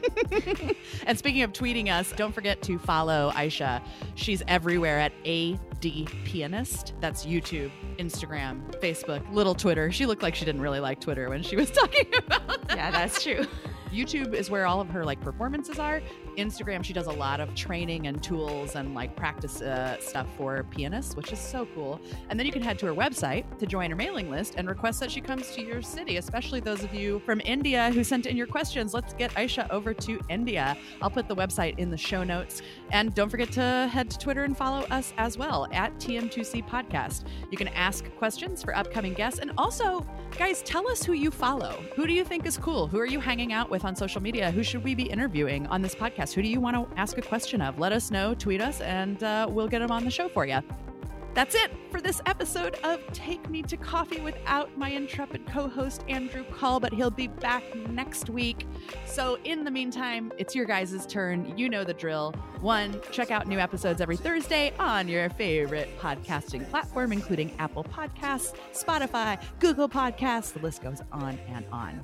And speaking of tweeting us, don't forget to follow Aisha. She's everywhere at A D Pianist. That's YouTube, Instagram, Facebook, little Twitter. She looked like she didn't really like Twitter when she was talking about that. Yeah, that's true. YouTube is where all of her like performances are. Instagram, she does a lot of training and tools and like practice uh, stuff for pianists, which is so cool. And then you can head to her website to join her mailing list and request that she comes to your city, especially those of you from India who sent in your questions. Let's get Aisha over to India. I'll put the website in the show notes. And don't forget to head to Twitter and follow us as well at T M two C Podcast. You can ask questions for upcoming guests. And also, guys, tell us who you follow. Who do you think is cool? Who are you hanging out with on social media? Who should we be interviewing on this podcast? Who do you want to ask a question of? Let us know, tweet us, and uh, we'll get them on the show for you. That's it for this episode of Take Me to Coffee without my intrepid co-host Andrew Call, but he'll be back next week. So in the meantime, it's your guys' turn. You know the drill. One, check out new episodes every Thursday on your favorite podcasting platform, including Apple Podcasts, Spotify, Google Podcasts. The list goes on and on.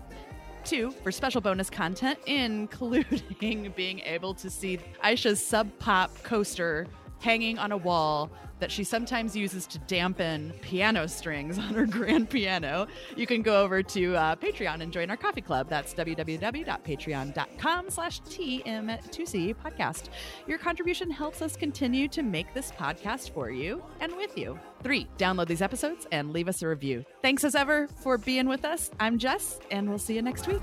Two, for special bonus content, including being able to see Aisha's Sub Pop coaster hanging on a wall that she sometimes uses to dampen piano strings on her grand piano. You can go over to uh, Patreon and join our coffee club. That's w w w dot patreon dot com slash T M two C podcast. Your contribution helps us continue to make this podcast for you and with you. Three, download these episodes and leave us a review. Thanks as ever for being with us. I'm Jess, and we'll see you next week.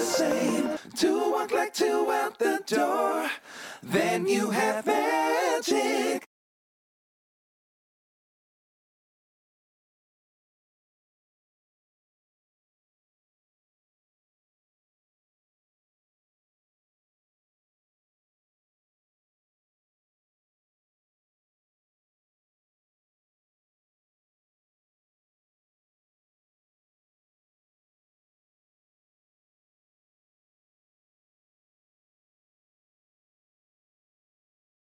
Same to walk like two out the door, then you have